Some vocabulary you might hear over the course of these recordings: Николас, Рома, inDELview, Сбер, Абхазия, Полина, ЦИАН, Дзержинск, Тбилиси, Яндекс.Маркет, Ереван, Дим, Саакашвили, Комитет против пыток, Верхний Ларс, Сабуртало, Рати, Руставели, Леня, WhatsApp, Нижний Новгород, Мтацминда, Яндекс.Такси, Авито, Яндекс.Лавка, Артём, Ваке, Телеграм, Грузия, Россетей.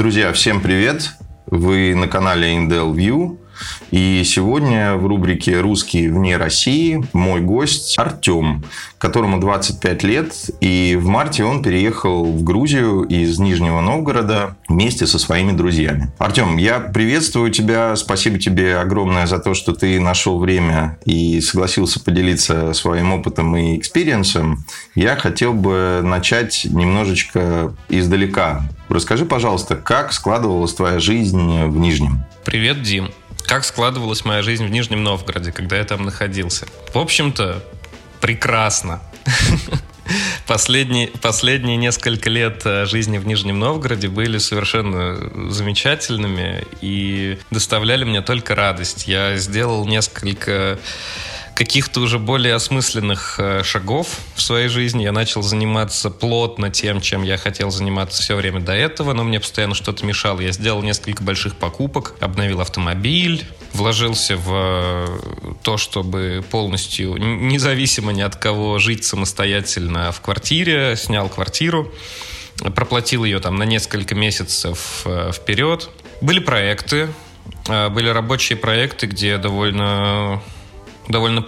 Друзья, всем привет! Вы на канале inDELview. И сегодня в рубрике «Русские вне России» мой гость Артём, которому 25 лет. И в марте он переехал в Грузию из Нижнего Новгорода вместе со своими друзьями. Артём, я приветствую тебя. Спасибо тебе огромное за то, что ты нашел время и согласился поделиться своим опытом и экспириенсом. Я хотел бы начать немножечко издалека. Расскажи, пожалуйста, как складывалась твоя жизнь в Нижнем? Привет, Дим. Как складывалась моя жизнь в Нижнем Новгороде, когда я там находился? В общем-то, прекрасно. Последние несколько лет жизни в Нижнем Новгороде были совершенно замечательными и доставляли мне только радость. Я сделал несколько каких-то уже более осмысленных шагов в своей жизни. Я начал заниматься плотно тем, чем я хотел заниматься все время до этого, но мне постоянно что-то мешало. Я сделал несколько больших покупок, обновил автомобиль, вложился в то, чтобы полностью, независимо ни от кого, жить самостоятельно в квартире, снял квартиру, проплатил ее там на несколько месяцев вперед. Были проекты, были рабочие проекты, где довольно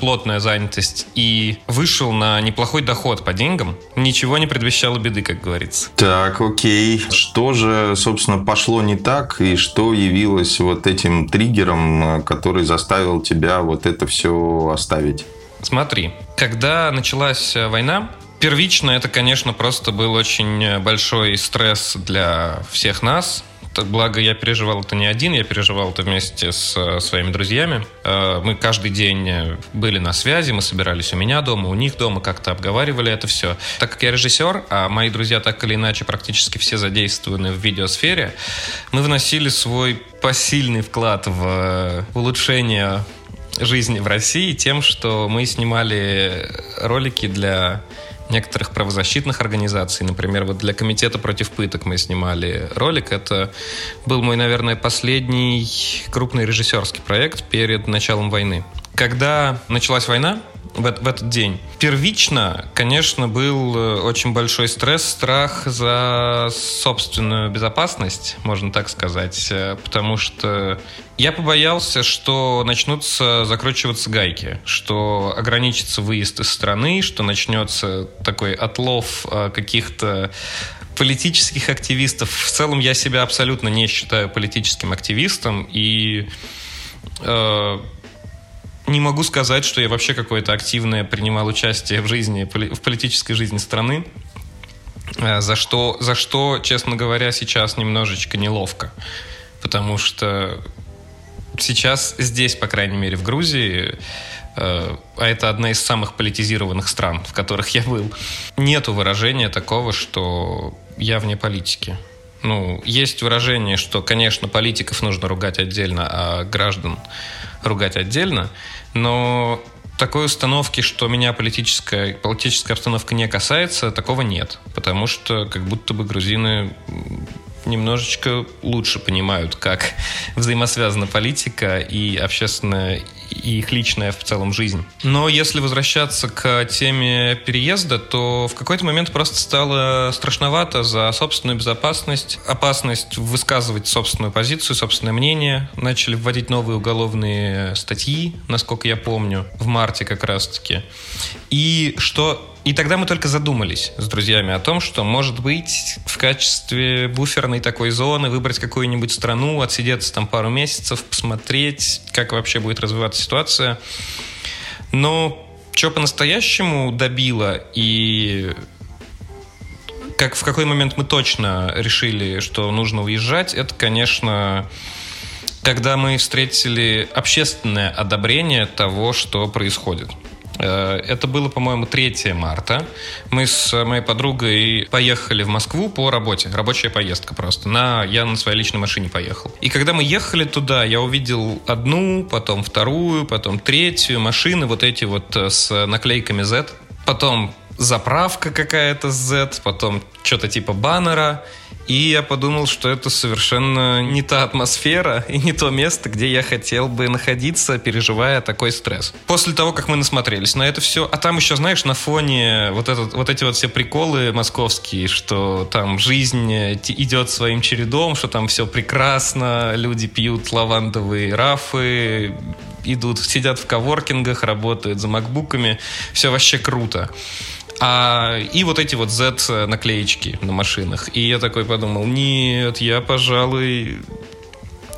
плотная занятость, и вышел на неплохой доход по деньгам. Ничего не предвещало беды, как говорится. Так, окей. Что же, собственно, пошло не так, и что явилось вот этим триггером, который заставил тебя вот это все оставить? Смотри, когда началась война, первично это, конечно, просто был очень большой стресс для всех нас. Благо, я переживал это не один, я переживал это вместе с своими друзьями. Мы каждый день были на связи, мы собирались у меня дома, у них дома, как-то обговаривали это все. Так как я режиссер, а мои друзья так или иначе практически все задействованы в видеосфере, мы вносили свой посильный вклад в улучшение жизни в России тем, что мы снимали ролики для некоторых правозащитных организаций. Например, вот для Комитета против пыток мы снимали ролик. Это был мой, наверное, последний крупный режиссерский проект перед началом войны. Когда началась война, в этот день, первично, конечно, был очень большой стресс, страх за собственную безопасность, можно так сказать, потому что я побоялся, что начнутся закручиваться гайки, что ограничится выезд из страны, что начнется такой отлов каких-то политических активистов. В целом я себя абсолютно не считаю политическим активистом, и не могу сказать, что я вообще какое-то активное принимал участие в жизни, в политической жизни страны, за что, честно говоря, сейчас немножечко неловко. Потому что сейчас здесь, по крайней мере, в Грузии, а это одна из самых политизированных стран, в которых я был, нету выражения такого, что я вне политики. Ну, есть выражение, что, конечно, политиков нужно ругать отдельно, а граждан ругать отдельно, но такой установки, что меня политическая обстановка не касается, такого нет, потому что как будто бы грузины немножечко лучше понимают, как взаимосвязана политика и общественная, и их личная в целом жизнь. Но если возвращаться к теме переезда, то в какой-то момент просто стало страшновато за собственную безопасность, опасность высказывать собственную позицию, собственное мнение. Начали вводить новые уголовные статьи, насколько я помню, в марте как раз-таки. И тогда мы только задумались с друзьями о том, что, может быть, в качестве буферной такой зоны выбрать какую-нибудь страну, отсидеться там пару месяцев, посмотреть, как вообще будет развиваться ситуация. Но что по-настоящему добило и как, в какой момент мы точно решили, что нужно уезжать, это, конечно, когда мы встретили общественное одобрение того, что происходит. Это было, по-моему, 3 марта. Мы с моей подругой поехали в Москву по работе. Рабочая поездка просто. Я на своей личной машине поехал. И когда мы ехали туда, я увидел одну, потом вторую, потом третью машины, вот эти вот с наклейками Z. Потом заправка какая-то Z, потом что-то типа баннера. И я подумал, что это совершенно не та атмосфера и не то место, где я хотел бы находиться, переживая такой стресс. После того, как мы насмотрелись на это все, а там еще, знаешь, на фоне вот эти все приколы московские, что там жизнь идет своим чередом, что там все прекрасно, люди пьют лавандовые рафы, идут, сидят в коворкингах, работают за макбуками, все вообще круто. И вот эти вот Z-наклеечки на машинах. И я такой подумал, нет, я, пожалуй,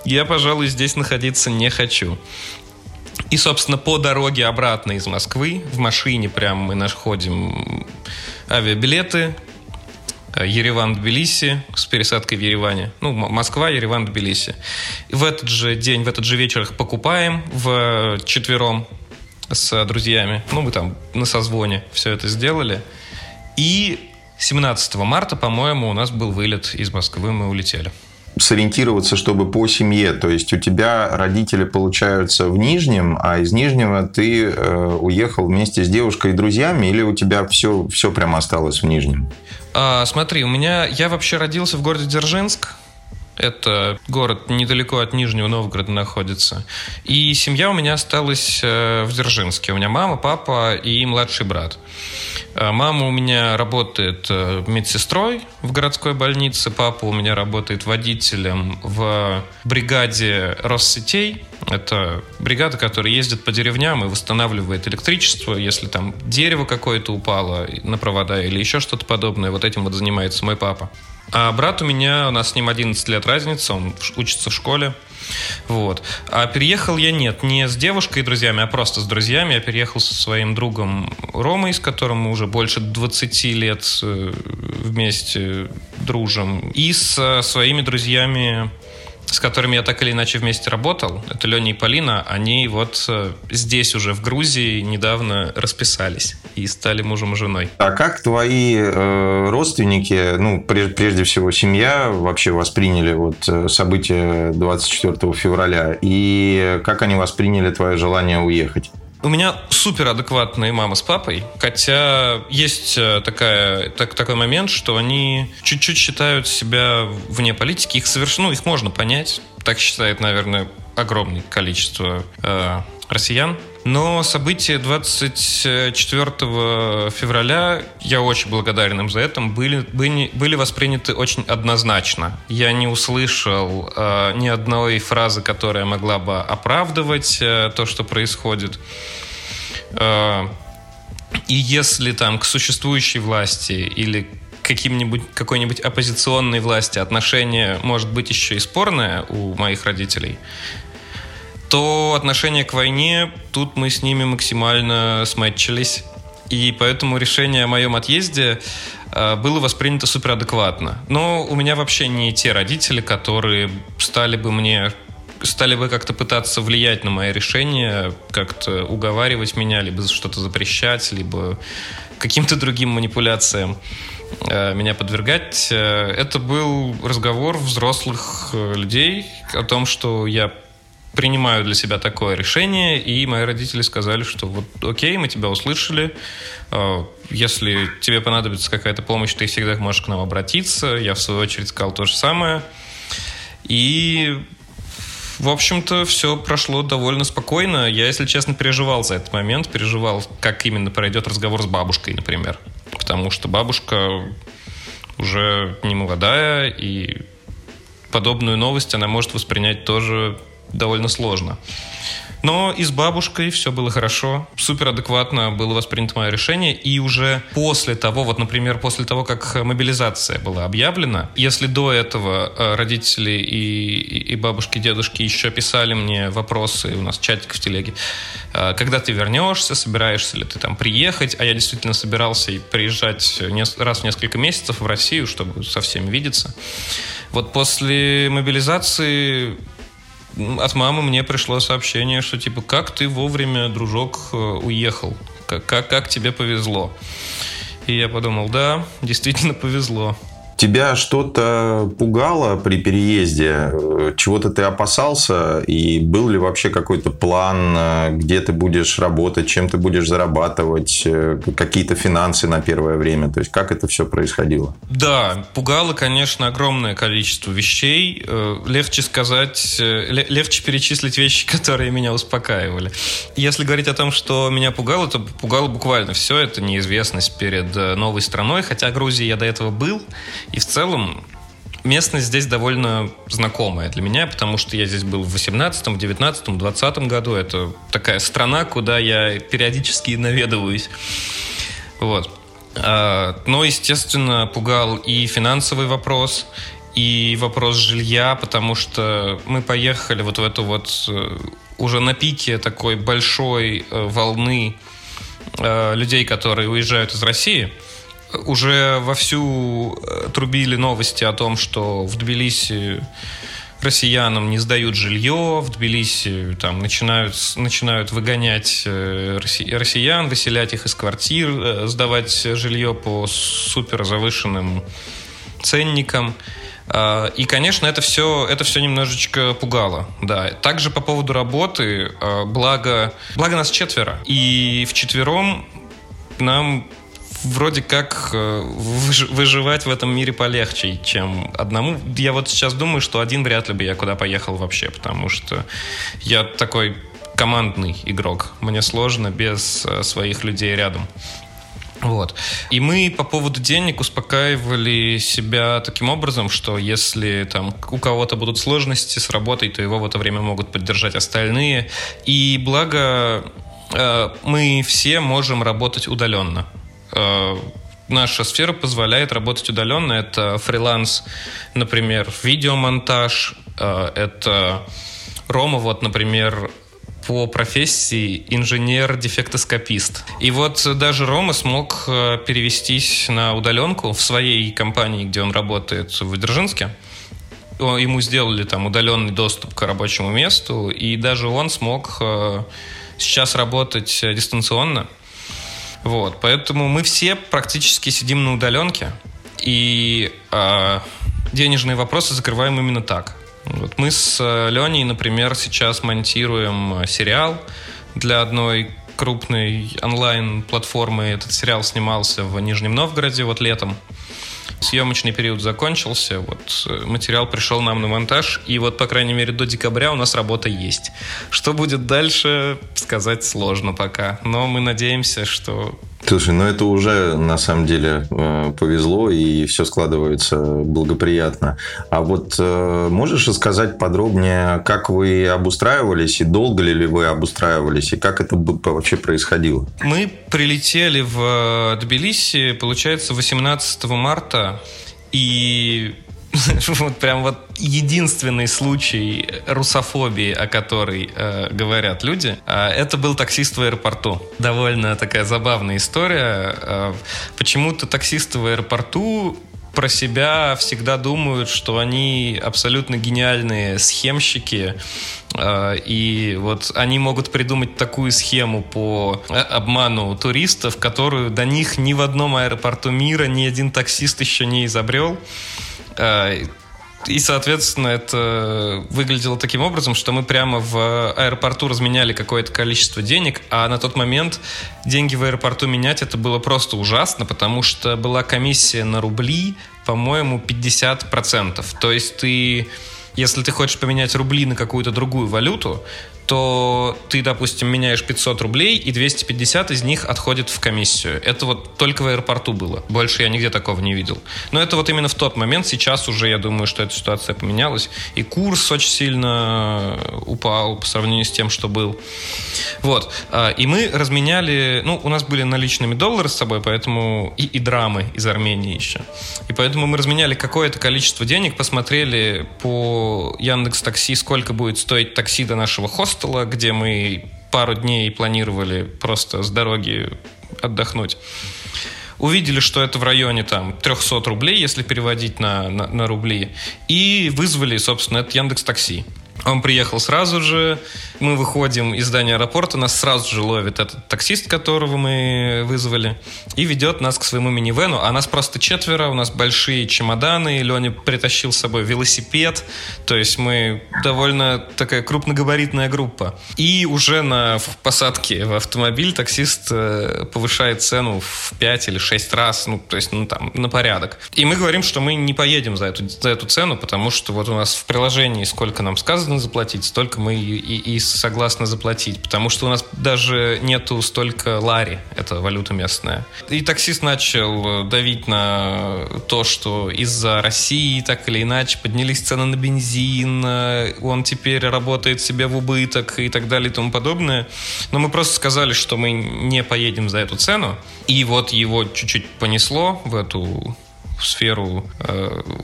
здесь находиться не хочу. И, собственно, по дороге обратно из Москвы в машине прям мы находим авиабилеты Ереван-Тбилиси с пересадкой в Ереване. Ну, Москва, Ереван-Тбилиси. В этот же день, в этот же вечер их покупаем вчетвером с друзьями. Ну, мы там на созвоне все это сделали. И 17 марта, по-моему, у нас был вылет из Москвы, мы улетели. Сориентироваться, чтобы по семье. То есть у тебя родители, получаются, в Нижнем, а из Нижнего ты уехал вместе с девушкой и друзьями, или у тебя все прямо осталось в Нижнем? Смотри, я вообще родился в городе Дзержинск. Это город недалеко от Нижнего Новгорода находится. И семья у меня осталась в Дзержинске. У меня мама, папа и младший брат. Мама у меня работает медсестрой в городской больнице. Папа у меня работает водителем в бригаде Россетей. Это бригада, которая ездит по деревням и восстанавливает электричество. Если там дерево какое-то упало на провода или еще что-то подобное, вот этим вот занимается мой папа. А брат у нас с ним 11 лет разница, он учится в школе. Вот. А переехал я не с девушкой и друзьями, а просто с друзьями. Я переехал со своим другом Ромой, с которым мы уже больше 20 лет вместе дружим. И со своими друзьями, с которыми я так или иначе вместе работал. Это Леня и Полина. Они вот здесь уже, в Грузии, недавно расписались и стали мужем и женой. А как твои родственники, прежде всего семья, вообще восприняли вот события 24 февраля? И как они восприняли твое желание уехать? У меня суперадекватные мама с папой, хотя есть такой момент, что они чуть-чуть считают себя вне политики. Их можно понять. Так считает, наверное, огромное количество россиян. Но события 24 февраля, я очень благодарен им за это, были восприняты очень однозначно. Я не услышал ни одной фразы, которая могла бы оправдывать то, что происходит. И если там к существующей власти или какой-нибудь оппозиционной власти отношение может быть еще и спорное у моих родителей, то отношение к войне, тут мы с ними максимально сматчились. И поэтому решение о моем отъезде было воспринято суперадекватно. Но у меня вообще не те родители, которые стали бы как-то пытаться влиять на мои решения, как-то уговаривать меня, либо что-то запрещать, либо каким-то другим манипуляциям меня подвергать. Это был разговор взрослых людей о том, что я принимаю для себя такое решение, и мои родители сказали, что вот окей, мы тебя услышали, если тебе понадобится какая-то помощь, ты всегда можешь к нам обратиться. Я, в свою очередь, сказал то же самое. И, в общем-то, все прошло довольно спокойно. Я, если честно, переживал за этот момент, переживал, как именно пройдет разговор с бабушкой, например. Потому что бабушка уже не молодая, и подобную новость она может воспринять тоже довольно сложно. Но и с бабушкой все было хорошо. Суперадекватно было воспринято мое решение. И уже после того, например, после того, как мобилизация была объявлена, если до этого родители и бабушки, и дедушки еще писали мне вопросы, у нас чатик в телеге, когда ты вернешься, собираешься ли ты там приехать, а я действительно собирался приезжать раз в несколько месяцев в Россию, чтобы со всеми видеться. Вот после мобилизации от мамы мне пришло сообщение, что типа, как ты вовремя, дружок, уехал, как тебе повезло. И я подумал, да, действительно повезло. Тебя что-то пугало при переезде? Чего-то ты опасался? И был ли вообще какой-то план, где ты будешь работать, чем ты будешь зарабатывать, какие-то финансы на первое время? То есть, как это все происходило? Да, пугало, конечно, огромное количество вещей. Легче перечислить вещи, которые меня успокаивали. Если говорить о том, что меня пугало, то пугало буквально все. Это неизвестность перед новой страной. Хотя в Грузии я до этого был. И в целом местность здесь довольно знакомая для меня, потому что я здесь был в 18-м, 19-м, 20-м году. Это такая страна, куда я периодически наведываюсь. Вот. Но, естественно, пугал и финансовый вопрос, и вопрос жилья, потому что мы поехали вот в эту вот уже на пике такой большой волны людей, которые уезжают из России. Уже вовсю трубили новости о том, что в Тбилиси россиянам не сдают жилье, в Тбилиси там начинают выгонять россиян, выселять их из квартир, сдавать жилье по супер завышенным ценникам. И, конечно, это все немножечко пугало. Да. Также по поводу работы, благо нас четверо, и вчетвером нам вроде как выживать в этом мире полегче, чем одному. Я вот сейчас думаю, что один вряд ли бы я куда поехал вообще, потому что я такой командный игрок. Мне сложно без своих людей рядом. Вот. И мы по поводу денег успокаивали себя таким образом, что если там у кого-то будут сложности с работой, то его в это время могут поддержать остальные. И благо мы все можем работать удаленно. Наша сфера позволяет работать удаленно. Это фриланс, например, видеомонтаж. Это Рома, вот, например, по профессии инженер-дефектоскопист. И вот даже Рома смог перевестись на удаленку в своей компании, где он работает в Дзержинске. Ему сделали там удаленный доступ к рабочему месту, и даже он смог сейчас работать дистанционно. Вот, поэтому мы все практически сидим на удаленке, и денежные вопросы закрываем именно так. Вот мы с Леней, например, сейчас монтируем сериал для одной крупной онлайн-платформы. Этот сериал снимался в Нижнем Новгороде вот летом. Съемочный период закончился, вот материал пришел нам на монтаж, и вот, по крайней мере, до декабря у нас работа есть. Что будет дальше, сказать сложно пока, но мы надеемся, что... Слушай, ну это уже, на самом деле, повезло, и все складывается благоприятно. А вот можешь рассказать подробнее, как вы обустраивались, и долго ли вы обустраивались, и как это вообще происходило? Мы прилетели в Тбилиси, получается, 18 марта, и вот прям вот единственный случай русофобии, о которой говорят люди, это был таксист в аэропорту. Довольно такая забавная история. Почему-то таксисты в аэропорту про себя всегда думают, что они абсолютно гениальные схемщики, и вот они могут придумать такую схему по обману туристов, которую до них ни в одном аэропорту мира ни один таксист еще не изобрел. И, соответственно, это выглядело таким образом, что мы прямо в аэропорту разменяли какое-то количество денег, а на тот момент деньги в аэропорту менять это было просто ужасно, потому что была комиссия на рубли, по-моему, 50%. То есть ты, если ты хочешь поменять рубли на какую-то другую валюту, то ты, допустим, меняешь 500 рублей, и 250 из них отходит в комиссию. Это вот только в аэропорту было. Больше я нигде такого не видел. Но это вот именно в тот момент. Сейчас уже, я думаю, что эта ситуация поменялась. И курс очень сильно упал по сравнению с тем, что был. Вот. И мы разменяли... Ну, у нас были наличными доллары с собой, поэтому... И драмы из Армении еще. И поэтому мы разменяли какое-то количество денег, посмотрели по Яндекс.Такси, сколько будет стоить такси до нашего хоста, где мы пару дней планировали просто с дороги отдохнуть. Увидели, что это в районе там 300 рублей, если переводить на рубли. И вызвали, собственно, это Яндекс.Такси. Он приехал сразу же, мы выходим из здания аэропорта, нас сразу же ловит этот таксист, которого мы вызвали, и ведет нас к своему минивену, а нас просто четверо, у нас большие чемоданы, Леня притащил с собой велосипед, то есть мы довольно такая крупногабаритная группа. И уже на посадке в автомобиль таксист повышает цену в 5 или 6 раз, ну, то есть ну, там, на порядок. И мы говорим, что мы не поедем за эту цену, потому что вот у нас в приложении сколько нам сказано заплатить, столько мы и согласны заплатить, потому что у нас даже нету столько лари, это валюта местная. И таксист начал давить на то, что из-за России так или иначе поднялись цены на бензин, он теперь работает себе в убыток и так далее и тому подобное. Но мы просто сказали, что мы не поедем за эту цену, и вот его чуть-чуть понесло в эту сферу.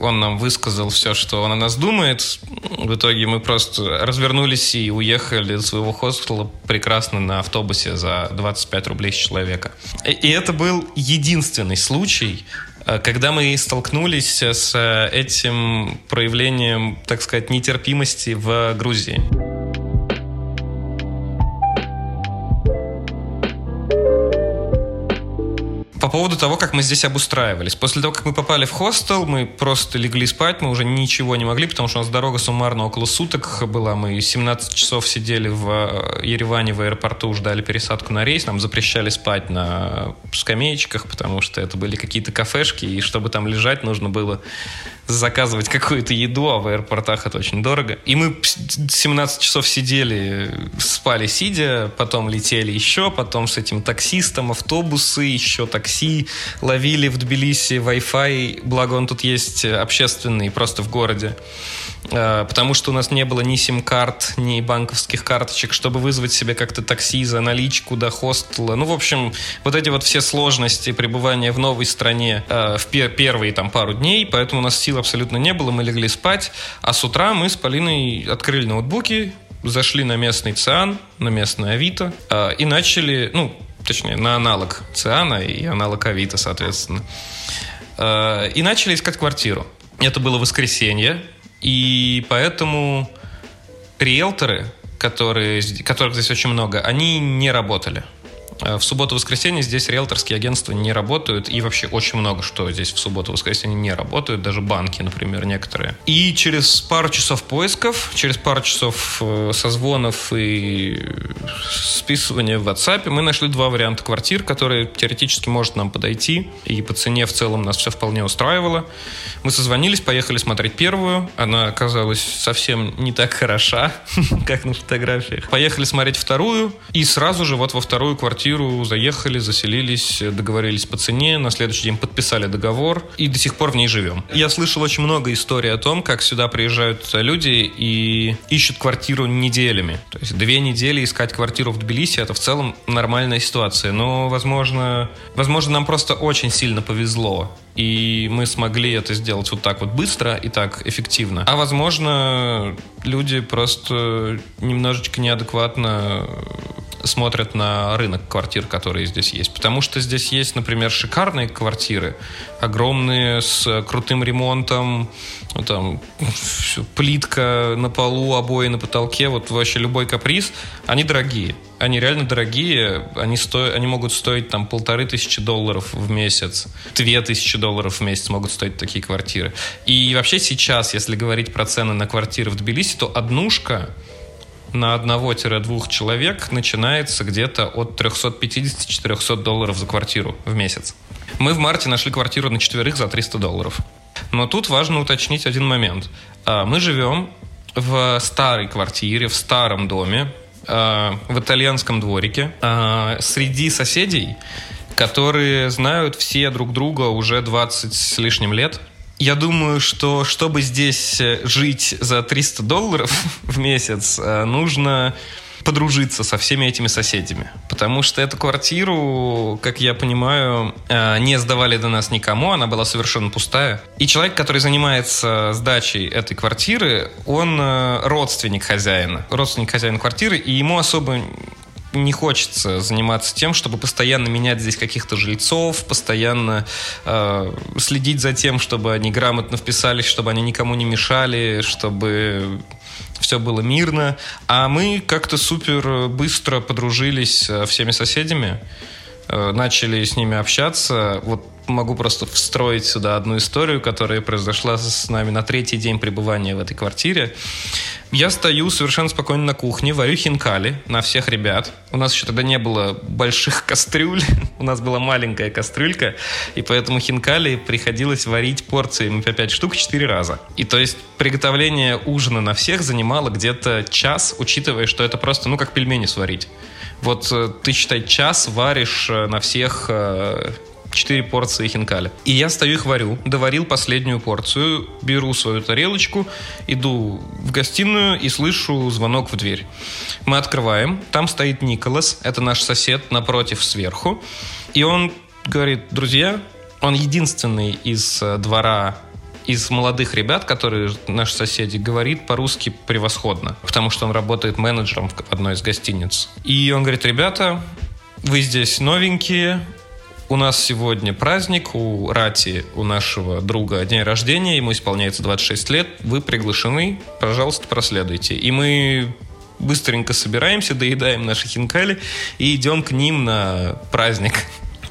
Он нам высказал все, что он о нас думает. В итоге мы просто развернулись и уехали из своего хостела прекрасно на автобусе за 25 рублей с человека. И это был единственный случай, когда мы столкнулись с этим проявлением, так сказать, нетерпимости в Грузии. По поводу того, как мы здесь обустраивались. После того, как мы попали в хостел, мы просто легли спать, мы уже ничего не могли, потому что у нас дорога суммарно около суток была. Мы 17 часов сидели в Ереване в аэропорту, ждали пересадку на рейс. Нам запрещали спать на скамеечках, потому что это были какие-то кафешки, и чтобы там лежать, нужно было заказывать какую-то еду, а в аэропортах это очень дорого. И мы 17 часов сидели, спали сидя, потом летели еще, потом с этим таксистом, автобусы, еще такси. Ловили в Тбилиси Wi-Fi, благо он тут есть общественный, просто в городе. Потому что у нас не было ни сим-карт, ни банковских карточек, чтобы вызвать себе как-то такси за наличку до хостела. Ну, в общем, вот эти вот все сложности пребывания в новой стране в первые там пару дней, поэтому у нас сил абсолютно не было, мы легли спать. А с утра мы с Полиной открыли ноутбуки, зашли на местный ЦИАН, на местное Авито и начали, точнее, на аналог ЦИАНа и аналог Авито, соответственно. И начали искать квартиру. Это было воскресенье, и поэтому риэлторы, которых здесь очень много, они не работали. В субботу-воскресенье здесь риэлторские агентства не работают, и вообще очень много что здесь в субботу-воскресенье не работают, даже банки, например, некоторые. И через пару часов поисков, через пару часов созвонов и списывания в WhatsApp мы нашли два варианта квартир, которые теоретически может нам подойти, и по цене в целом нас все вполне устраивало. Мы созвонились, поехали смотреть первую, она оказалась совсем не так хороша, как на фотографиях. Поехали смотреть вторую, и сразу же вот во вторую квартиру заехали, заселились, договорились по цене, на следующий день подписали договор и до сих пор в ней живем. Я слышал очень много историй о том, как сюда приезжают люди и ищут квартиру неделями. То есть 2 недели искать квартиру в Тбилиси — это в целом нормальная ситуация. Но, возможно, нам просто очень сильно повезло. И мы смогли это сделать вот так вот быстро и так эффективно. А возможно, люди просто немножечко неадекватно смотрят на рынок квартир, которые здесь есть. Потому что здесь есть, например, шикарные квартиры, огромные, с крутым ремонтом, там плитка на полу, обои на потолке, вот вообще любой каприз. Они дорогие. Они реально дорогие, они могут стоить там $1500 в месяц, $2000 в месяц могут стоить такие квартиры. И вообще сейчас, если говорить про цены на квартиры в Тбилиси, то однушка на 1-2 человек начинается где-то от $350-400 за квартиру в месяц. Мы в марте нашли квартиру на 4 за $300. Но тут важно уточнить один момент. Мы живем в старой квартире, в старом доме, в итальянском дворике, среди соседей, которые знают все друг друга уже 20 с лишним лет. Я думаю, что чтобы здесь жить за $300 в месяц, нужно подружиться со всеми этими соседями. Потому что эту квартиру, как я понимаю, не сдавали до нас никому, она была совершенно пустая. И человек, который занимается сдачей этой квартиры, он родственник хозяина квартиры, и ему особо не хочется заниматься тем, чтобы постоянно менять здесь каких-то жильцов, постоянно следить за тем, чтобы они грамотно вписались, чтобы они никому не мешали, чтобы все было мирно. А мы как-то супер быстро подружились со всеми соседями, начали с ними общаться. Вот могу просто встроить сюда одну историю, которая произошла с нами на третий день пребывания в этой квартире. Я стою совершенно спокойно на кухне, варю хинкали на всех ребят. У нас еще тогда не было больших кастрюль, у нас была маленькая кастрюлька, и поэтому хинкали приходилось варить порциями по 5 штук 4 раза. И то есть приготовление ужина на всех занимало где-то час, учитывая, что это просто, ну, как пельмени сварить. Вот ты, считай, час варишь на всех 4 порции хинкали. И я стою их варю, доварил последнюю порцию, беру свою тарелочку, иду в гостиную и слышу звонок в дверь. Мы открываем, там стоит Николас, это наш сосед напротив сверху, и он говорит: друзья, он единственный из двора, из молодых ребят, которые наши соседи, говорит по-русски превосходно, потому что он работает менеджером в одной из гостиниц. И он говорит: ребята, вы здесь новенькие, у нас сегодня праздник, у Рати, у нашего друга, день рождения, ему исполняется 26 лет, вы приглашены, пожалуйста, проследуйте. И мы быстренько собираемся, доедаем наши хинкали и идем к ним на праздник.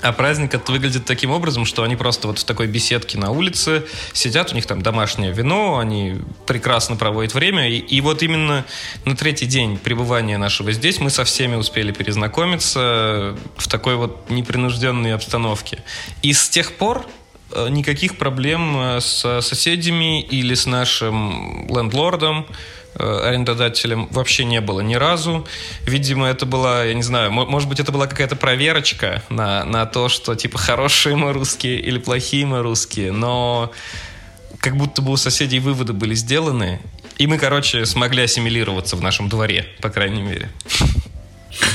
А праздник это выглядит таким образом, что они просто вот в такой беседке на улице сидят, у них там домашнее вино, они прекрасно проводят время. И вот именно на третий день пребывания нашего здесь мы со всеми успели перезнакомиться в такой вот непринужденной обстановке. И с тех пор никаких проблем с соседями или с нашим лендлордом, арендодателем, вообще не было ни разу. Видимо, это была, я не знаю, может быть, это была какая-то проверочка на то, что типа хорошие мы русские или плохие мы русские, но как будто бы у соседей выводы были сделаны, и мы, короче, смогли ассимилироваться в нашем дворе, по крайней мере.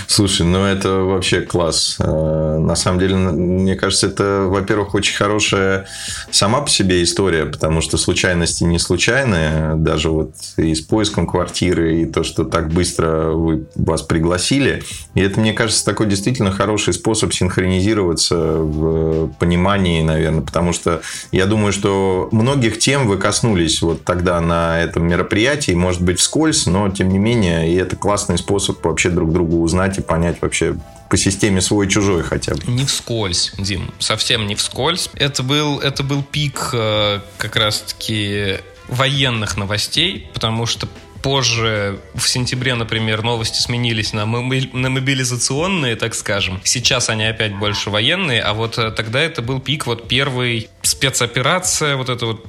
Слушай, ну это вообще класс. На самом деле, мне кажется, это, во-первых, очень хорошая сама по себе история, потому что случайности не случайны. Даже вот и с поиском квартиры, и то, что так быстро вас пригласили. И это, мне кажется, такой действительно хороший способ синхронизироваться в понимании, наверное. Потому что я думаю, что многих тем вы коснулись вот тогда на этом мероприятии. Может быть, вскользь, но тем не менее. И это классный способ вообще друг другу узнать и понять вообще по системе свой-чужой хотя бы. Не вскользь, Дим, совсем не вскользь. Это был пик как раз-таки военных новостей, потому что позже, в сентябре, например, новости сменились на мобилизационные, так скажем. Сейчас они опять больше военные, а вот тогда это был пик, вот первый спецоперация, вот эта вот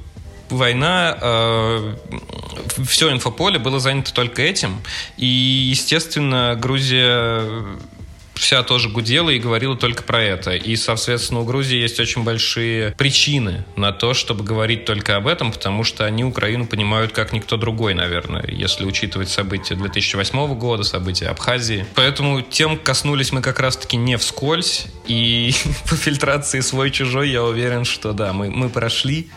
война, все инфополе было занято только этим. И, естественно, Грузия вся тоже гудела и говорила только про это. И, соответственно, у Грузии есть очень большие причины на то, чтобы говорить только об этом, потому что они Украину понимают как никто другой, наверное, если учитывать события 2008 года, события Абхазии. Поэтому тем коснулись мы как раз-таки не вскользь. И по фильтрации свой-чужой я уверен, что да, мы прошли.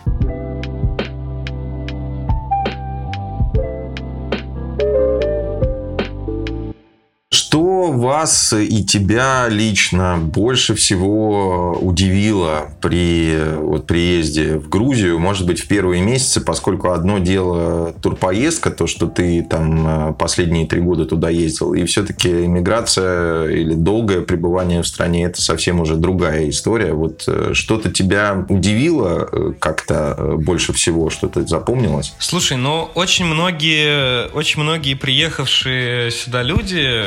Что вас и тебя лично больше всего удивило при приезде в Грузию, может быть, в первые месяцы, поскольку одно дело турпоездка, то, что ты там последние 3 года туда ездил, и все-таки эмиграция или долгое пребывание в стране, это совсем уже другая история. Вот что-то тебя удивило как-то больше всего, что-то запомнилось? Слушай, но очень многие приехавшие сюда люди,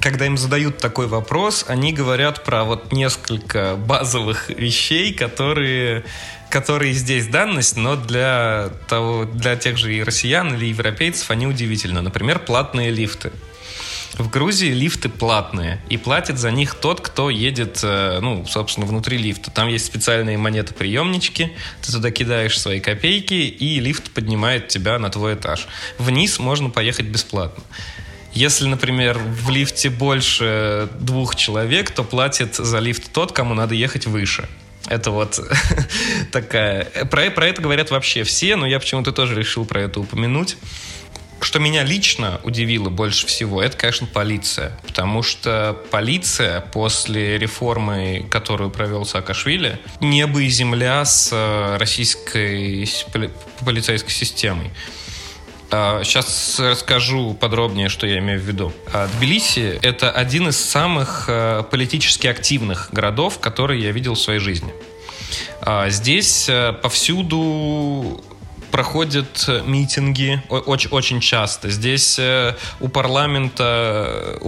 когда им задают такой вопрос, они говорят про вот несколько базовых вещей, которые здесь данность, но для тех же и россиян, или европейцев они удивительны. Например, платные лифты. В Грузии лифты платные, и платит за них тот, кто едет, ну, собственно, внутри лифта. Там есть специальные монетоприемнички, ты туда кидаешь свои копейки, и лифт поднимает тебя на твой этаж. Вниз можно поехать бесплатно. Если, например, в лифте больше 2 человек, то платит за лифт тот, кому надо ехать выше. Это вот такая... Про это говорят вообще все, но я почему-то тоже решил про это упомянуть. Что меня лично удивило больше всего, это, конечно, полиция. Потому что полиция после реформы, которую провел Саакашвили, небо и земля с российской полицейской системой. Сейчас расскажу подробнее, что я имею в виду. Тбилиси – это один из самых политически активных городов, которые я видел в своей жизни. Здесь повсюду проходят митинги очень часто. Здесь у парламента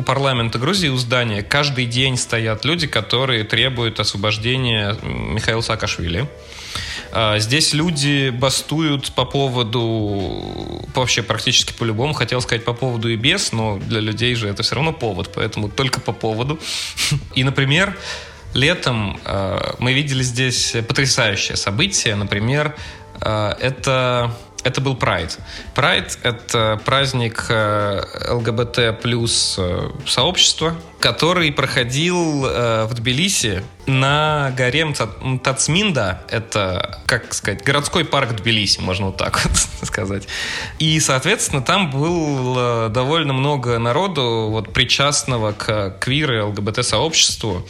Грузии, у здания, каждый день стоят люди, которые требуют освобождения Михаила Саакашвили. Здесь люди бастуют по поводу, вообще практически по любому, хотел сказать по поводу и без, но для людей же это все равно повод, поэтому только по поводу. И, например, летом мы видели здесь потрясающее событие, например, это был Прайд. Прайд — это праздник ЛГБТ плюс сообщества, который проходил в Тбилиси на горе Мтацминда. Это, как сказать, городской парк Тбилиси, можно вот так вот сказать. И, соответственно, там было довольно много народу, вот, причастного к квир и ЛГБТ-сообществу.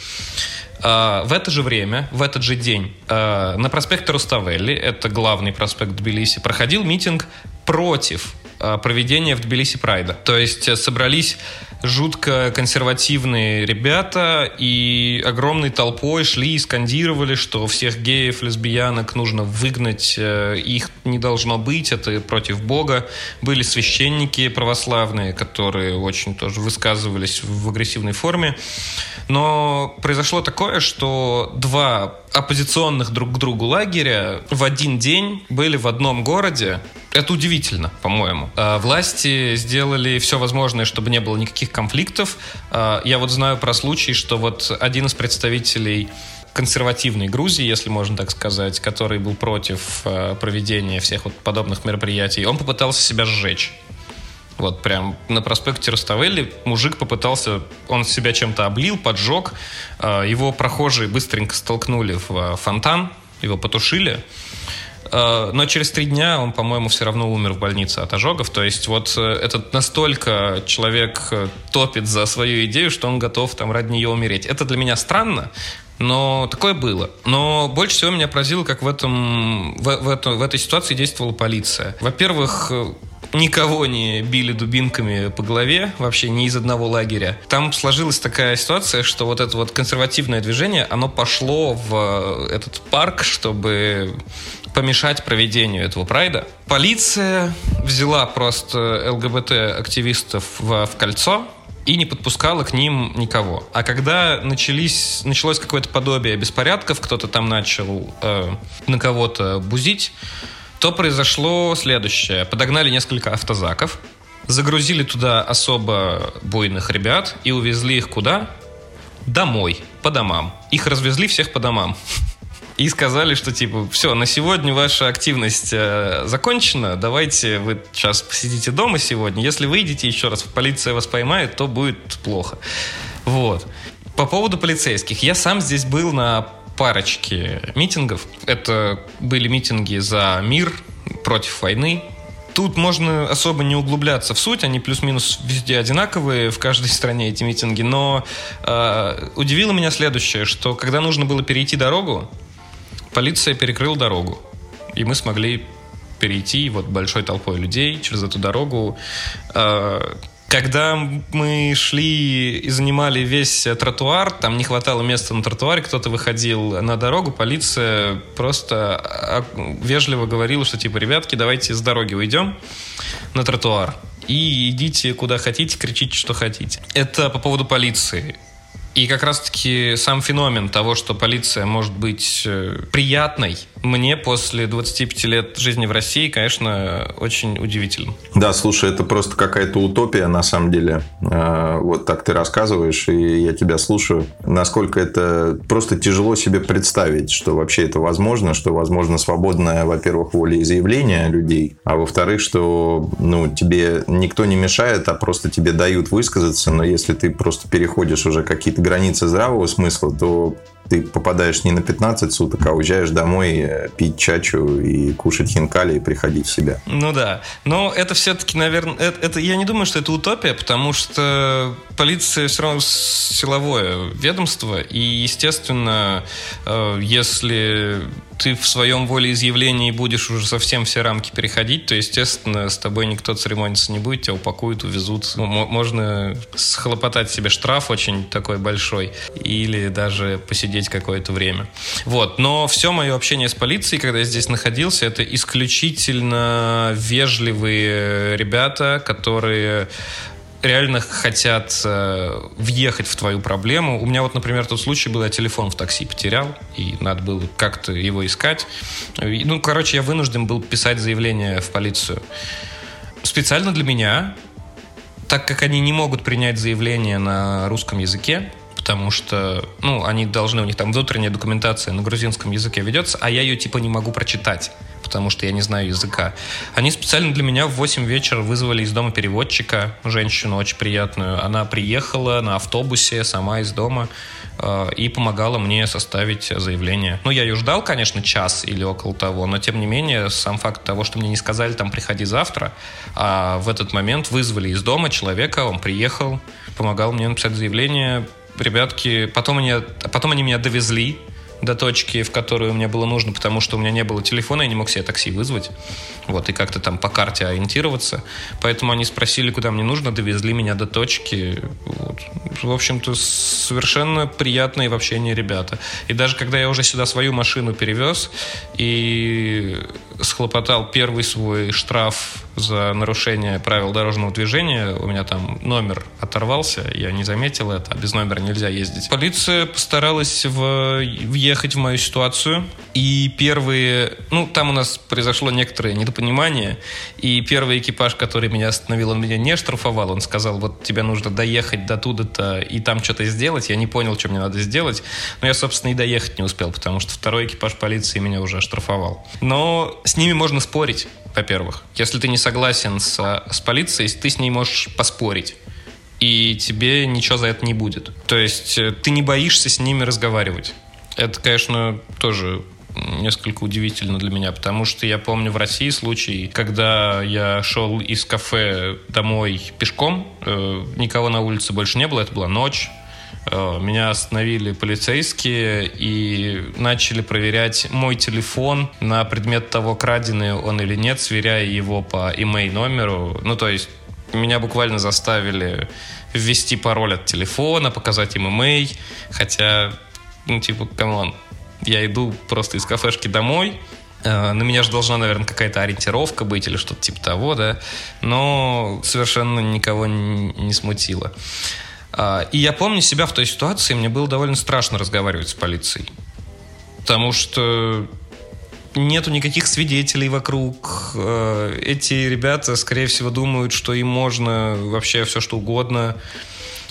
В это же время, в этот же день, на проспекте Руставели, это главный проспект Тбилиси, проходил митинг против проведения в Тбилиси Прайда. То есть собрались жутко консервативные ребята и огромной толпой шли и скандировали, что всех геев, лесбиянок нужно выгнать, их не должно быть, это против Бога. Были священники православные, которые очень тоже высказывались в агрессивной форме. Но произошло такое, что два оппозиционных друг к другу лагеря в один день были в одном городе. Это удивительно, по-моему. Власти сделали все возможное, чтобы не было никаких конфликтов. Я вот знаю про случай, что вот один из представителей консервативной Грузии, если можно так сказать, который был против проведения всех вот подобных мероприятий, он попытался себя сжечь. Вот прям на проспекте Руставели мужик попытался, он себя чем-то облил, поджег, его прохожие быстренько столкнули в фонтан, его потушили, но через 3 дня он, по-моему, все равно умер в больнице от ожогов. То есть вот этот настолько человек топит за свою идею, что он готов там ради нее умереть. Это для меня странно, но такое было. Но больше всего меня поразило, как в этой ситуации действовала полиция. Во-первых, никого не били дубинками по голове, вообще ни из одного лагеря. Там сложилась такая ситуация, что вот это вот консервативное движение, оно пошло в этот парк, чтобы помешать проведению этого прайда. Полиция взяла просто ЛГБТ-активистов в кольцо и не подпускала к ним никого. А когда началось какое-то подобие беспорядков, кто-то там начал на кого-то бузить, то произошло следующее. Подогнали несколько автозаков, загрузили туда особо буйных ребят и увезли их куда? Домой, по домам. Их развезли всех по домам. И сказали, что типа, все, на сегодня ваша активность закончена, давайте вы сейчас посидите дома сегодня, если выйдете еще раз, полиция вас поймает, то будет плохо. Вот. По поводу полицейских. Я сам здесь был на парочке митингов. Это были митинги за мир, против войны. Тут можно особо не углубляться в суть, они плюс-минус везде одинаковые, в каждой стране эти митинги, но удивило меня следующее, что когда нужно было перейти дорогу, полиция перекрыла дорогу, и мы смогли перейти вот большой толпой людей через эту дорогу. Когда мы шли и занимали весь тротуар, там не хватало места на тротуаре, кто-то выходил на дорогу, полиция просто вежливо говорила, что типа, ребятки, давайте с дороги уйдем на тротуар и идите куда хотите, кричите, что хотите. Это по поводу полиции. И как раз-таки сам феномен того, что полиция может быть приятной, мне после 25 лет жизни в России, конечно, очень удивительно. Да, слушай, это просто какая-то утопия, на самом деле. Вот так ты рассказываешь, и я тебя слушаю. Насколько это просто тяжело себе представить, что вообще это возможно, что возможно свободное, во-первых, волеизъявление людей, а во-вторых, что тебе никто не мешает, а просто тебе дают высказаться, но если ты просто переходишь уже какие-то границы здравого смысла, то Ты попадаешь не на 15 суток, а уезжаешь домой пить чачу и кушать хинкали и приходить в себя. Ну да. Но это все-таки, наверное... Это, я не думаю, что это утопия, потому что полиция все равно силовое ведомство. И, естественно, если ты в своем волеизъявлении будешь уже совсем все рамки переходить, то, естественно, с тобой никто церемониться не будет, тебя упакуют, увезут. Можно схлопотать себе штраф очень такой большой или даже посидеть какое-то время. Вот. Но все мое общение с полицией, когда я здесь находился, это исключительно вежливые ребята, которые... реально хотят въехать в твою проблему. У меня вот, например, тот случай был, я телефон в такси потерял, и надо было как-то его искать. Ну, короче, я вынужден был писать заявление в полицию. Специально для меня, так как они не могут принять заявление на русском языке, потому что, ну, они должны, у них там внутренняя документация на грузинском языке ведется, а я ее типа не могу прочитать, потому что я не знаю языка. Они специально для меня в 8 вечера вызвали из дома переводчика, женщину очень приятную. Она приехала на автобусе сама из дома и помогала мне составить заявление. Ну, я ее ждал, конечно, час или около того, но тем не менее, сам факт того, что мне не сказали, там, приходи завтра, а в этот момент вызвали из дома человека, он приехал, помогал мне написать заявление. Ребятки, потом они меня довезли до точки, в которую мне было нужно, потому что у меня не было телефона, я не мог себе такси вызвать, вот, и как-то там по карте ориентироваться, поэтому они спросили, куда мне нужно, довезли меня до точки, вот. В общем-то, совершенно приятные в общении ребята, и даже когда я уже сюда свою машину перевез и схлопотал первый свой штраф за нарушение правил дорожного движения, у меня там номер оторвался, я не заметил это, а без номера нельзя ездить. Полиция постаралась въехать в мою ситуацию, и первые... Ну, там у нас произошло некоторое недопонимание, и первый экипаж, который меня остановил, он меня не штрафовал, он сказал, вот тебе нужно доехать до туда-то и там что-то сделать, я не понял, что мне надо сделать, но я, собственно, и доехать не успел, потому что второй экипаж полиции меня уже оштрафовал. Но с ними можно спорить, во-первых. Если ты не согласен с полицией, ты с ней можешь поспорить, и тебе ничего за это не будет. То есть ты не боишься с ними разговаривать. Это, конечно, тоже несколько удивительно для меня, потому что я помню в России случай, когда я шел из кафе домой пешком, никого на улице больше не было, это была ночь. Меня остановили полицейские и начали проверять мой телефон на предмет того, краденый он или нет, сверяя его по имей-номеру. Ну, то есть меня буквально заставили ввести пароль от телефона, показать им имей, хотя, ну, типа, камон, я иду просто из кафешки домой, на меня же должна, наверное, какая-то ориентировка быть или что-то типа того, да, но совершенно никого не смутило. И я помню себя в той ситуации, мне было довольно страшно разговаривать с полицией, потому что нету никаких свидетелей вокруг. Эти ребята, скорее всего, думают, что им можно вообще все что угодно,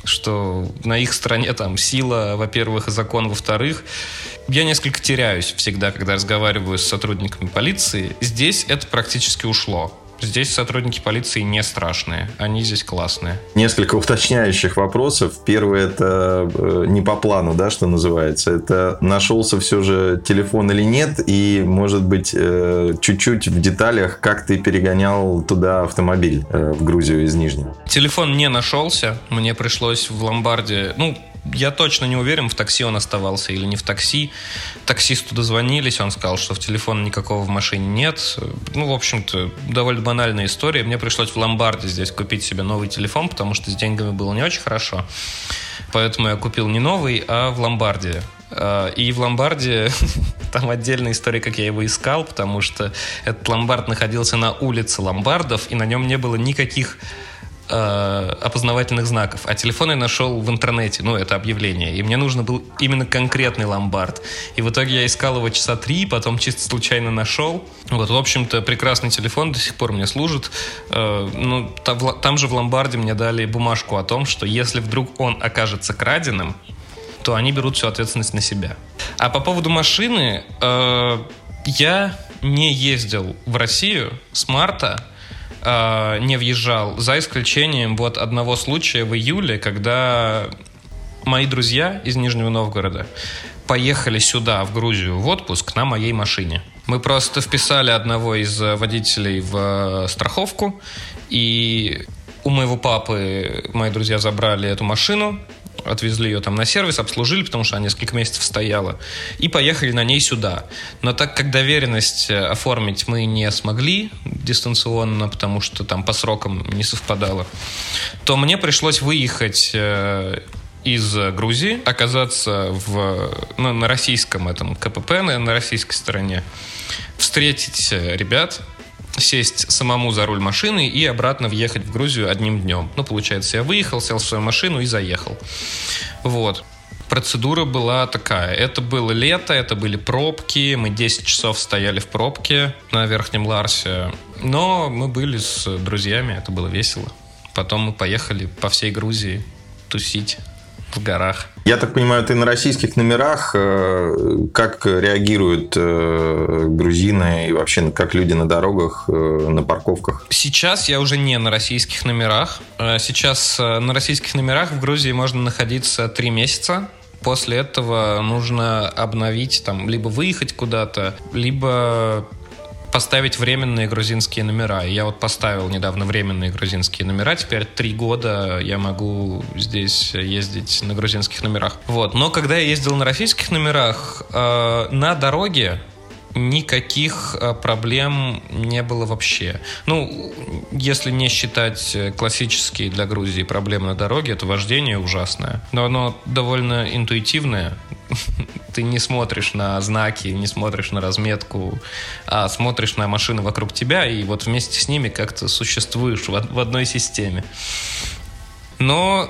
что на их стороне там сила, во-первых, и закон, во-вторых. Я несколько теряюсь всегда, когда разговариваю с сотрудниками полиции. Здесь это практически ушло. Здесь сотрудники полиции не страшные, они здесь классные. Несколько уточняющих вопросов. Первый — это не по плану, да, что называется. Это нашелся все же телефон или нет, и, может быть, чуть-чуть в деталях, как ты перегонял туда автомобиль в Грузию из Нижнего. Телефон не нашелся, мне пришлось в ломбарде... Ну, я точно не уверен, в такси он оставался или не в такси. Таксисту дозвонились, он сказал, что в телефоне никакого в машине нет. Ну, в общем-то, довольно банальная история. Мне пришлось в ломбарде здесь купить себе новый телефон, потому что с деньгами было не очень хорошо. Поэтому я купил не новый, а в ломбарде. И в ломбарде там отдельная история, как я его искал, потому что этот ломбард находился на улице ломбардов, и на нем не было никаких опознавательных знаков. А телефон я нашел в интернете, ну, это объявление. И мне нужно был именно конкретный ломбард. И в итоге я искал его часа 3, потом чисто случайно нашел. Вот, в общем-то, прекрасный телефон до сих пор мне служит. Ну, там же в ломбарде мне дали бумажку о том, что если вдруг он окажется краденым, то они берут всю ответственность на себя. А по поводу машины, я не ездил в Россию с марта, не въезжал, за исключением вот одного случая в июле, когда мои друзья из Нижнего Новгорода поехали сюда, в Грузию, в отпуск на моей машине. Мы просто вписали одного из водителей в страховку, и у моего папы мои друзья забрали эту машину, отвезли ее там на сервис, обслужили, потому что она несколько месяцев стояла, и поехали на ней сюда. Но так как доверенность оформить мы не смогли дистанционно, потому что там по срокам не совпадало, то мне пришлось выехать из Грузии, оказаться на российском этом КПП, на российской стороне, встретить ребят, сесть самому за руль машины и обратно въехать в Грузию одним днем. Ну, получается, я выехал, сел в свою машину и заехал. Вот. Процедура была такая. Это было лето, это были пробки. Мы 10 часов стояли в пробке на Верхнем Ларсе. Но мы были с друзьями, это было весело. Потом мы поехали по всей Грузии тусить в горах. Я так понимаю, ты на российских номерах, как реагируют грузины и вообще как люди на дорогах, на парковках? Сейчас я уже не на российских номерах. Сейчас на российских номерах в Грузии можно находиться 3 месяца. После этого нужно обновить, там, либо выехать куда-то, либо поставить временные грузинские номера. Я вот поставил недавно временные грузинские номера. Теперь 3 года я могу здесь ездить на грузинских номерах. Вот. Но когда я ездил на российских номерах, на дороге никаких проблем не было вообще. Ну, если не считать классические для Грузии проблемы на дороге, это вождение ужасное. Но оно довольно интуитивное. Ты не смотришь на знаки, не смотришь на разметку, а смотришь на машины вокруг тебя, и вот вместе с ними как-то существуешь в одной системе. Но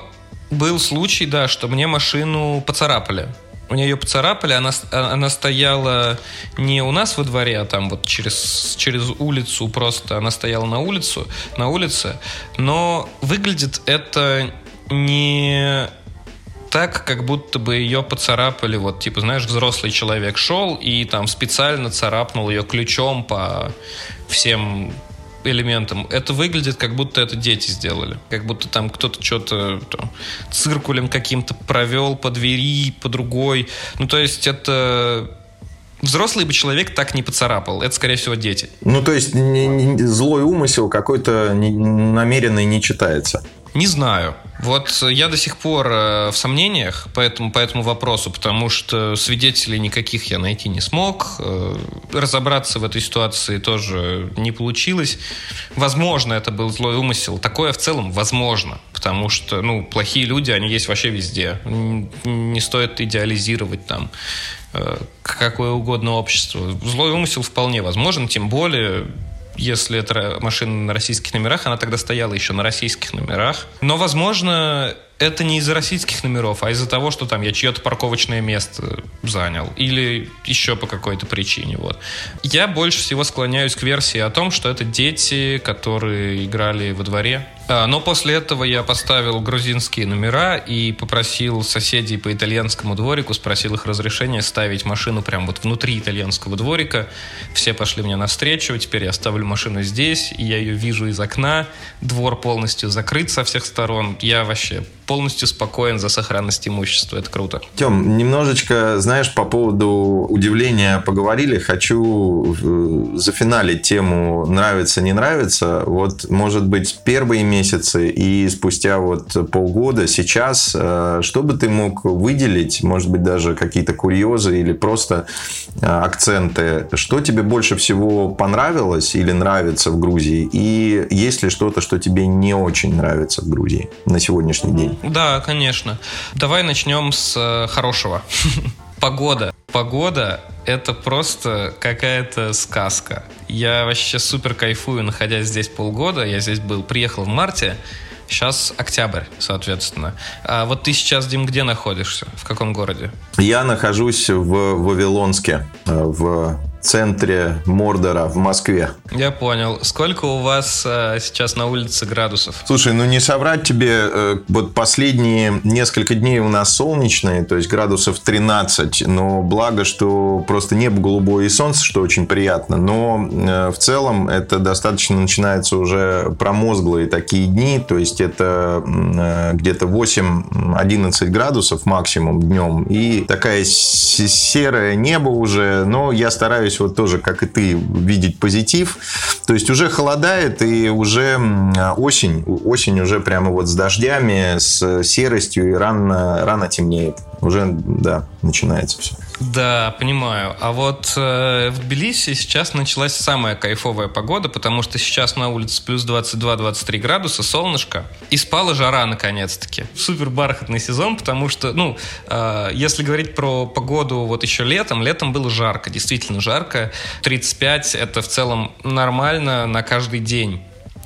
был случай, да, что мне машину поцарапали. Мне ее поцарапали, она стояла не у нас во дворе, а там вот через улицу просто. Она стояла на улице, но выглядит это не так, как будто бы ее поцарапали, вот, типа, знаешь, взрослый человек шел и там специально царапнул ее ключом по всем элементам. Это выглядит, как будто это дети сделали. Как будто там кто-то что-то там циркулем каким-то провел по двери, по другой. Ну, то есть это... Взрослый бы человек так не поцарапал. Это, скорее всего, дети. Ну, то есть злой умысел какой-то намеренный не читается. Не знаю. Вот я до сих пор в сомнениях по этому вопросу, потому что свидетелей никаких я найти не смог. Разобраться в этой ситуации тоже не получилось. Возможно, это был злой умысел. Такое в целом возможно, потому что, ну, плохие люди, они есть вообще везде. Не стоит идеализировать там какое угодно общество. Злой умысел вполне возможен, тем более... Если это машина на российских номерах, она тогда стояла еще на российских номерах. Но, возможно, это не из-за российских номеров, а из-за того, что там я чье-то парковочное место занял. Или еще по какой-то причине. Вот. Я больше всего склоняюсь к версии о том, что это дети, которые играли во дворе. Но после этого я поставил грузинские номера и попросил соседей по итальянскому дворику, спросил их разрешения ставить машину прямо вот внутри итальянского дворика. Все пошли мне навстречу, теперь я ставлю машину здесь, и я ее вижу из окна, двор полностью закрыт со всех сторон, я вообще полностью спокоен за сохранность имущества, это круто. Тём, немножечко, знаешь, по поводу удивления поговорили, хочу зафиналить тему «нравится, не нравится». Вот, может быть, первые месяцы и спустя вот полгода сейчас, что бы ты мог выделить, может быть, даже какие-то курьезы или просто акценты, что тебе больше всего понравилось или нравится в Грузии, и есть ли что-то, что тебе не очень нравится в Грузии на сегодняшний день? Да, конечно. Давай начнем с хорошего. Погода. Погода – это просто какая-то сказка. Я вообще супер кайфую, находясь здесь полгода. Я здесь был, приехал в марте, сейчас октябрь, соответственно. А вот ты сейчас, Дим, где находишься? В каком городе? Я нахожусь в Вавилонске, в центре Мордора в Москве. Я понял. Сколько у вас сейчас на улице градусов? Слушай, ну не соврать тебе, вот последние несколько дней у нас солнечные, то есть градусов 13, но благо, что просто небо голубое и солнце, что очень приятно, но в целом это достаточно начинаются уже промозглые такие дни, то есть это где-то 8-11 градусов максимум днем, и такая серое небо уже, но я стараюсь вот тоже, как и ты, видеть позитив. То есть уже холодает, и уже осень. Осень уже прямо вот с дождями, с серостью, и рано темнеет. Уже, да, начинается все. Да, понимаю. А вот в Тбилиси сейчас началась самая кайфовая погода, потому что сейчас на улице плюс 22-23 градуса, солнышко, и спала жара наконец-таки. Супер бархатный сезон, потому что, ну, если говорить про погоду вот еще летом было жарко, действительно жарко. 35 – это в целом нормально на каждый день.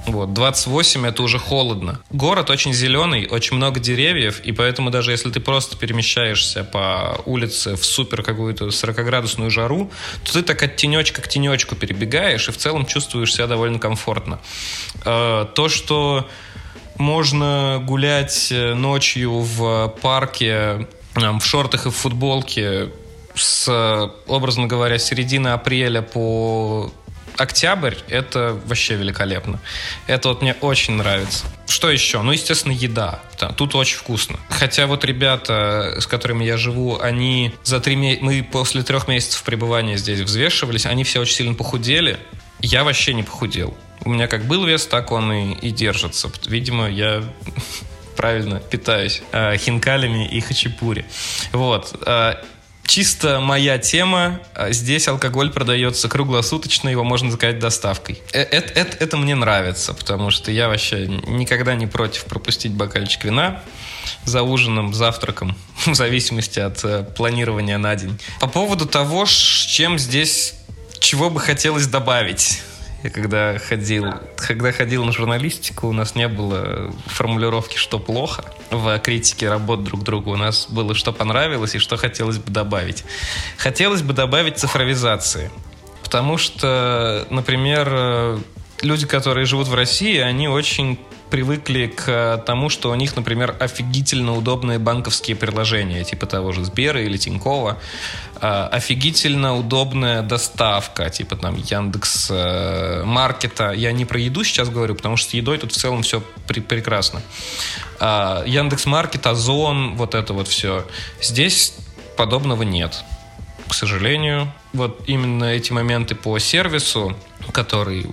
Вот, 28 это уже холодно. Город очень зеленый, очень много деревьев, и поэтому даже если ты просто перемещаешься по улице в супер какую-то 40-градусную жару, то ты так от тенечка к тенечку перебегаешь и в целом чувствуешь себя довольно комфортно. То, что можно гулять ночью в парке в шортах и в футболке с, образно говоря, середины апреля по... октябрь – это вообще великолепно. Это вот мне очень нравится. Что еще? Ну, естественно, еда. Тут очень вкусно. Хотя вот ребята, с которыми я живу, они за 3 месяца... Мы после 3 месяцев пребывания здесь взвешивались, они все очень сильно похудели. Я вообще не похудел. У меня как был вес, так он и держится. Видимо, я... правильно питаюсь хинкалями и хачапури. Вот. Чисто моя тема. Здесь алкоголь продается круглосуточно, его можно заказать доставкой. Это мне нравится, потому что я вообще никогда не против пропустить бокальчик вина за ужином, завтраком, в зависимости от планирования на день. По поводу того, чего бы хотелось добавить. Я когда ходил на журналистику, у нас не было формулировки «что плохо» в критике работ друг другу. У нас было «что понравилось» и «что хотелось бы добавить». Хотелось бы добавить цифровизации, потому что, например, люди, которые живут в России, они очень привыкли к тому, что у них, например, офигительно удобные банковские приложения, типа того же Сбера или Тинькова, офигительно удобная доставка, типа там Яндекс.Маркета. Я не про еду сейчас говорю, потому что с едой тут в целом все прекрасно. Яндекс.Маркет, Озон, вот это вот все. Здесь подобного нет, к сожалению. Вот именно эти моменты по сервису, который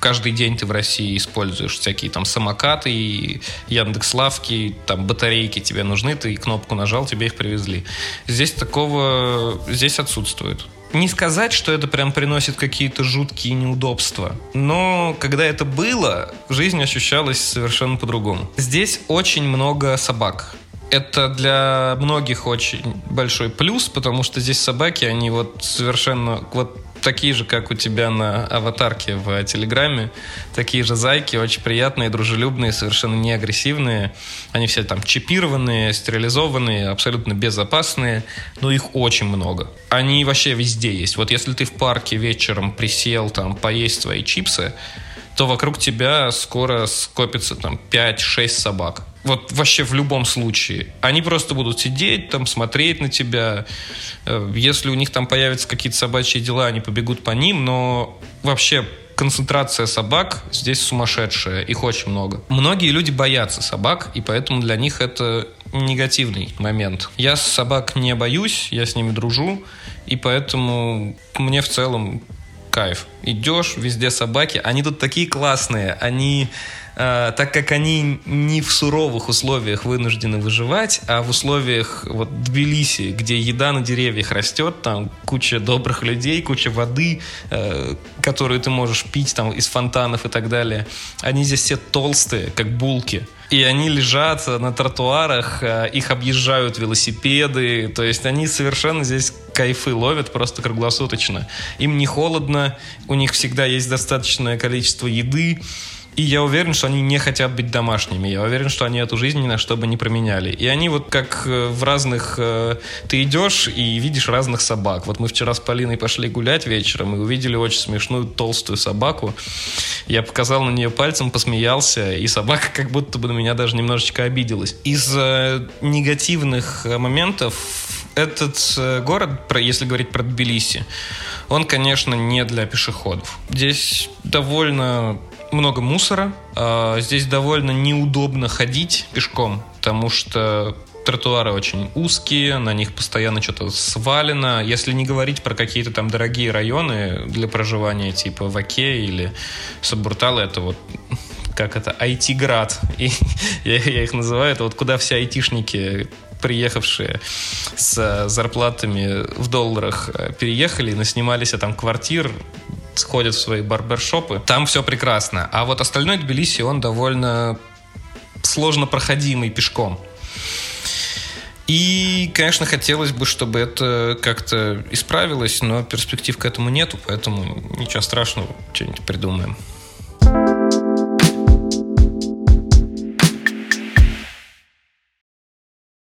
каждый день ты в России используешь, всякие там самокаты и Яндекс.Лавки, там батарейки тебе нужны, ты кнопку нажал, тебе их привезли. Здесь такого отсутствует. Не сказать, что это прям приносит какие-то жуткие неудобства, но когда это было, жизнь ощущалась совершенно по-другому. Здесь очень много собак. Это для многих очень большой плюс, потому что здесь собаки, они вот совершенно... вот такие же, как у тебя на аватарке в Телеграме. Такие же зайки, очень приятные, дружелюбные, совершенно не агрессивные. Они все там чипированные, стерилизованные, абсолютно безопасные, но их очень много. Они вообще везде есть. Вот если ты в парке вечером присел там поесть свои чипсы, то вокруг тебя скоро скопится там 5-6 собак. Вот вообще в любом случае. Они просто будут сидеть там, смотреть на тебя. Если у них там появятся какие-то собачьи дела, они побегут по ним, но вообще концентрация собак здесь сумасшедшая. Их очень много. Многие люди боятся собак, и поэтому для них это негативный момент. Я собак не боюсь, я с ними дружу, и поэтому мне в целом кайф. Идешь, везде собаки. Они тут такие классные. Они, так как они не в суровых условиях вынуждены выживать, а в условиях вот Тбилиси, где еда на деревьях растет, там куча добрых людей, куча воды, которую ты можешь пить там из фонтанов и так далее. Они здесь все толстые, как булки. И они лежат на тротуарах, их объезжают велосипеды. То есть они совершенно здесь кайфы ловят просто круглосуточно. Им не холодно, у них всегда есть достаточное количество еды. И я уверен, что они не хотят быть домашними. Я уверен, что они эту жизнь ни на что бы не променяли. И они вот как в разных... Ты идешь и видишь разных собак. Вот мы вчера с Полиной пошли гулять вечером и увидели очень смешную толстую собаку. Я показал на нее пальцем, посмеялся, и собака как будто бы на меня даже немножечко обиделась. Из негативных моментов этот город, если говорить про Тбилиси, он, конечно, не для пешеходов. Здесь довольно... много мусора. Здесь довольно неудобно ходить пешком, потому что тротуары очень узкие, на них постоянно что-то свалено. Если не говорить про какие-то там дорогие районы для проживания, типа Ваке или Сабуртало, это вот... как это, IT-град, я их называю, это вот куда все айтишники, приехавшие с зарплатами в долларах, переехали, наснимались там квартир, сходят в свои барбершопы, там все прекрасно. А вот остальной Тбилиси, он довольно сложно проходимый пешком. И, конечно, хотелось бы, чтобы это как-то исправилось, но перспектив к этому нету, поэтому ничего страшного, что-нибудь придумаем.